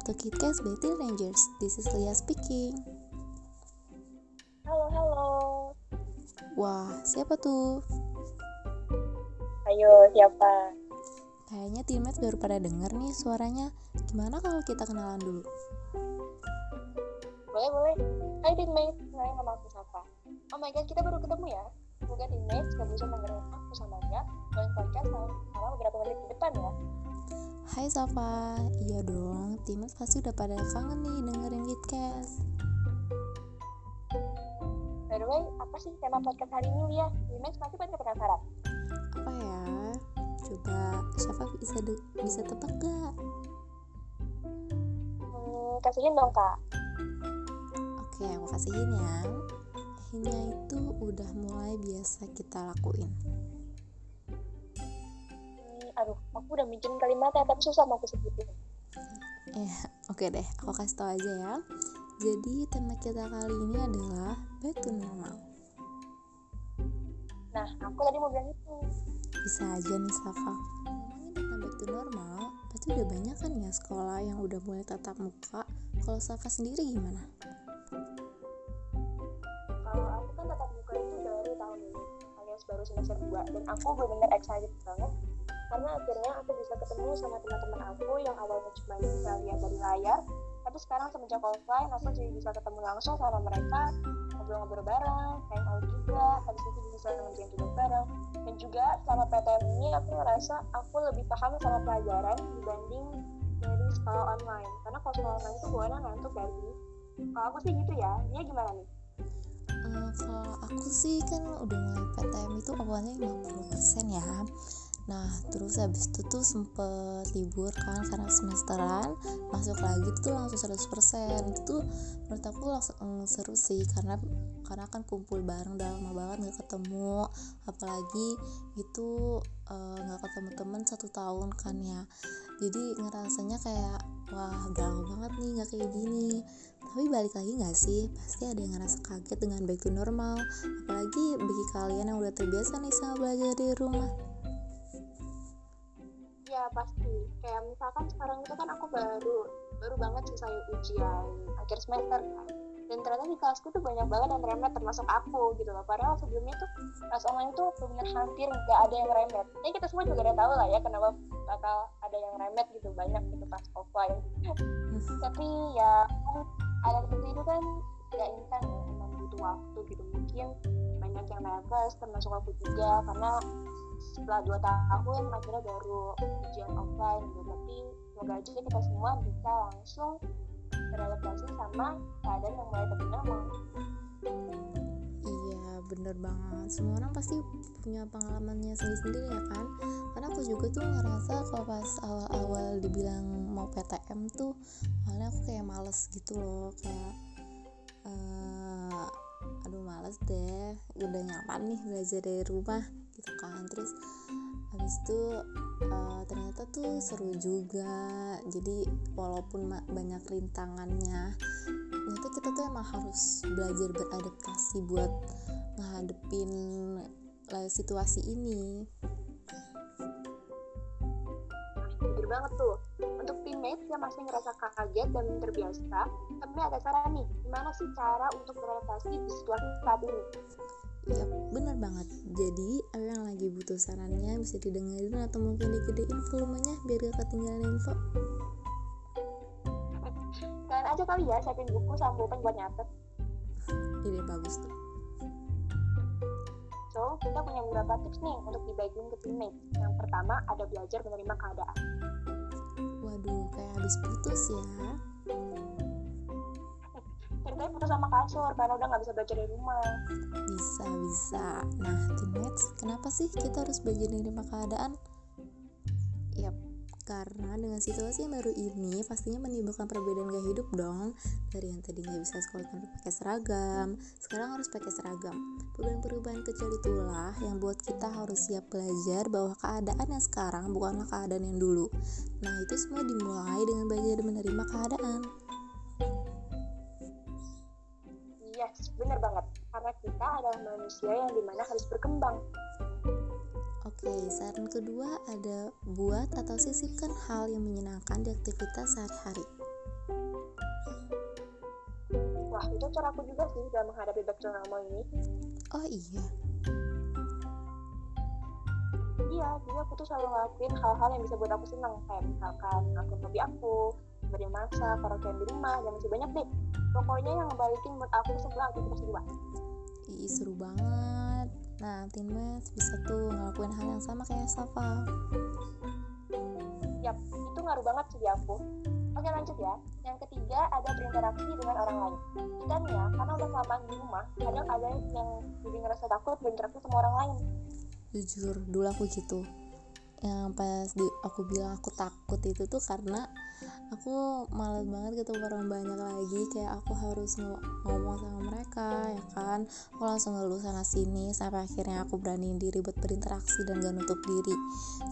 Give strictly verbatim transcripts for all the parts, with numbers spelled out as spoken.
Welcome to KidCast by Teen Rangers. This is Lia speaking. Halo, halo. Wah, siapa tuh? Ayo, siapa? Kayaknya Teenmates baru pada denger nih suaranya. Gimana kalau kita kenalan dulu? Boleh, boleh. Hai Teenmates, kenalin nama aku Safa. Oh my god, kita baru ketemu ya. Semoga Teenmates gak bisa mengenal aku sama Lia dan podcast selama beberapa menit ke depan ya. Hai Safa, iya dong, Teenmates pasti udah pada kangen nih dengerin KidCast. By the way, apa sih tema podcast hari ini ya? Teenmates pasti pada penasaran. Apa ya? Coba Safa bisa de- bisa tebak gak? Hmm, kasihin dong kak. Oke, aku kasihin ya. Hintnya itu udah mulai biasa kita lakuin. Aduh, aku udah mikirin kalimatnya, tapi susah mau aku sebutin. Eh, oke okay deh, aku kasih tau aja ya. Jadi, tema kita kali ini adalah back to normal. Nah, aku tadi mau bilang itu. Bisa aja nih, Safa. Ngomongin tentang back to normal, pasti udah banyak kan ya sekolah yang udah mulai tatap muka. Kalau Safa sendiri gimana? Kalau aku kan tatap muka itu dari tahun ini, alias baru semester dua, dan aku bener-bener excited banget. Karena akhirnya aku bisa ketemu sama teman-teman aku yang awalnya cuma bisa lihat dari layar, tapi sekarang semenjak offline aku jadi bisa ketemu langsung sama mereka, ngobrol-ngobrol bareng, hangout juga, habis itu bisa ngerjain tugas bareng. Dan juga selama P T M ini aku ngerasa aku lebih paham sama pelajaran dibanding dari sekolah online, karena kalau sekolah online itu gue ngantuk dari. Kalau aku sih gitu ya, dia gimana nih? Hmm, kalau aku sih kan udah mulai P T M itu awalnya lima puluh persen ya. Nah, terus habis itu tuh sempet libur kan karena semesteran, masuk lagi tuh langsung seratus persen. Itu tuh menurut aku langsung mm, seru sih, karena karena kan kumpul bareng udah lama banget gak ketemu, apalagi itu uh, gak ketemu temen satu tahun kan ya. Jadi ngerasanya kayak wah galau banget nih gak kayak gini. Tapi balik lagi gak sih, pasti ada yang ngerasa kaget dengan back to normal, apalagi bagi kalian yang udah terbiasa nih sama belajar di rumah. Ya pasti, kayak misalkan sekarang itu kan aku baru baru banget selesai ujian akhir semester kan, dan ternyata di kelasku tuh banyak banget yang remet, termasuk aku gitu loh. Padahal sebelumnya tuh kelas online tuh benar hampir nggak ada yang remet. Jadi kita semua juga udah tahu lah ya kenapa bakal ada yang remet gitu, banyak gitu pas offline. Tapi ya ada seperti itu kan nggak instan ya, emang butuh waktu gitu. Mungkin banyak yang nervous, termasuk aku juga, karena setelah dua tahun akhirnya baru ujian offline gitu. Tapi semoga aja kita semua bisa langsung beradaptasi sama keadaan yang mulai terkenal. Iya bener banget, semua orang pasti punya pengalamannya sendiri-sendiri ya kan. Karena aku juga tuh ngerasa kalau pas awal-awal dibilang mau P T M tuh awalnya aku kayak males gitu loh, kayak uh, aduh males deh, udah nyaman nih belajar dari rumah gitu kan. Terus habis itu uh, ternyata tuh seru juga. Jadi walaupun ma- banyak rintangannya, ternyata kita tuh emang harus belajar beradaptasi buat menghadepin uh, situasi ini. Bener banget tuh. Untuk Teenmates yang masih ngerasa kaget dan terbiasa, tapi ada saran nih, gimana sih cara untuk beradaptasi di situasi saat ini? Iya benar banget. Jadi yang lagi butuh sarannya bisa didengerin atau mungkin digedein volumenya biar gak ketinggalan info. Kalian aja kali ya siapin buku sama pulpen buat nyatet. Ide bagus tuh. So kita punya beberapa tips nih untuk dibagiin ke teammate. Yang pertama ada belajar menerima keadaan. Waduh kayak habis putus ya. Ceritanya putus sama kasur karena udah gak bisa belajar di rumah. Bisa-bisa. Nah, Teenmates, kenapa sih kita harus belajar menerima keadaan? Yap, karena dengan situasi yang baru ini pastinya menimbulkan perbedaan gaya hidup dong. Dari yang tadinya bisa sekolah tanpa pakai seragam, sekarang harus pakai seragam. Perubahan-perubahan kecil itulah yang buat kita harus siap belajar bahwa keadaan yang sekarang bukanlah keadaan yang dulu. Nah, itu semua dimulai dengan belajar menerima keadaan. Yes, benar banget. Karena kita adalah manusia yang dimana harus berkembang. Oke, saran kedua ada buat atau sisipkan hal yang menyenangkan di aktivitas sehari-hari. salah. Itu cara aku juga sih dalam menghadapi back trauma ini. Oh iya. Iya, jadi aku tuh selalu ngelakuin hal-hal yang bisa buat aku senang, kayak misalkan ngelakuin hobi aku, beri masak, karaokean di rumah, yang masih banyak deh. Pokoknya yang ngebalikin buat aku sebuah aktivitas dua. Ih, seru banget. Nah, Teenmates bisa tuh ngelakuin hal yang sama kayak Safa. Yap, itu ngaruh banget sih di aku. Oke, lanjut ya. Yang ketiga ada berinteraksi dengan orang lain. Kita nih ya, karena udah kelamaan di rumah, kadang ada yang jadi ngerasa takut berinteraksi sama orang lain. Jujur, dulu aku gitu. Yang pas di, aku bilang aku takut itu tuh karena aku malas banget ketemu orang banyak lagi, kayak aku harus ng- ngomong sama mereka, ya kan. Aku langsung ngeluh sana sini sampai akhirnya aku beraniin diri buat berinteraksi dan gak nutup diri.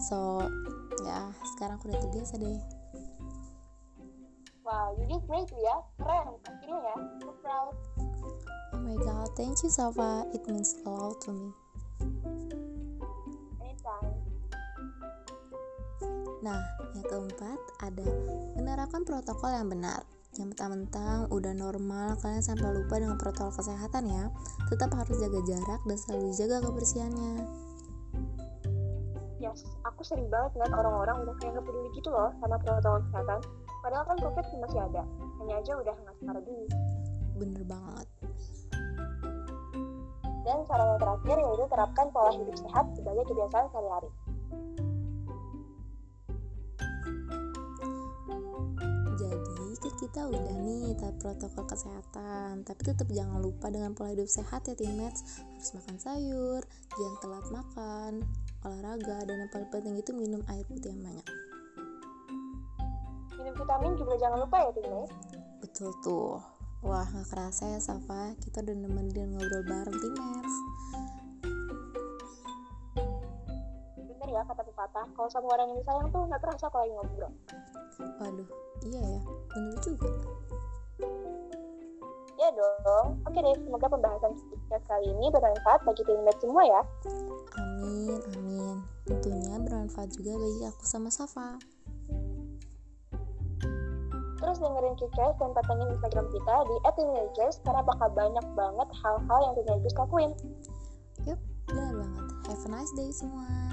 So ya sekarang aku udah terbiasa deh. Wow, you did great ya, keren akhirnya ya, so proud. Oh my god, thank you Safa, it means a lot to me. Anytime. Nah, yang keempat ada menerapkan protokol yang benar. Yang mentang-mentang udah normal, kalian sampai lupa dengan protokol kesehatan ya. Tetap harus jaga jarak dan selalu jaga kebersihannya. Yes, aku sering banget ngeliat orang-orang udah kayak gak peduli gitu loh sama protokol kesehatan. Padahal kan COVID masih ada, hanya aja udah nggak separah dulu. Bener banget. Dan cara yang terakhir yaitu terapkan pola hidup sehat sebagai kebiasaan sehari-hari. Kita udah nih taat protokol kesehatan, tapi tetap jangan lupa dengan pola hidup sehat ya Teenmates. Harus makan sayur, jangan telat makan, olahraga, dan yang paling penting itu minum air putih yang banyak. Minum vitamin juga jangan lupa ya Teenmates. Betul tuh. Wah, gak kerasa ya Safa, kita udah nemenin ngobrol bareng Teenmates. Bener ya kata pepatah, kalau sama orang yang disayang tuh gak terasa kalau ngobrol. Waduh, iya ya, bener juga. Iya dong. Oke deh, semoga pembahasan kita kali ini bermanfaat bagi Teenmates semua ya. Amin, amin. Tentunya bermanfaat juga bagi aku sama Safa. Terus dengerin Kicay dan patengin Instagram kita di et teenrangers karena bakal banyak banget hal-hal yang Teenrangers lakuin. Yup, benar banget. Have a nice day semua.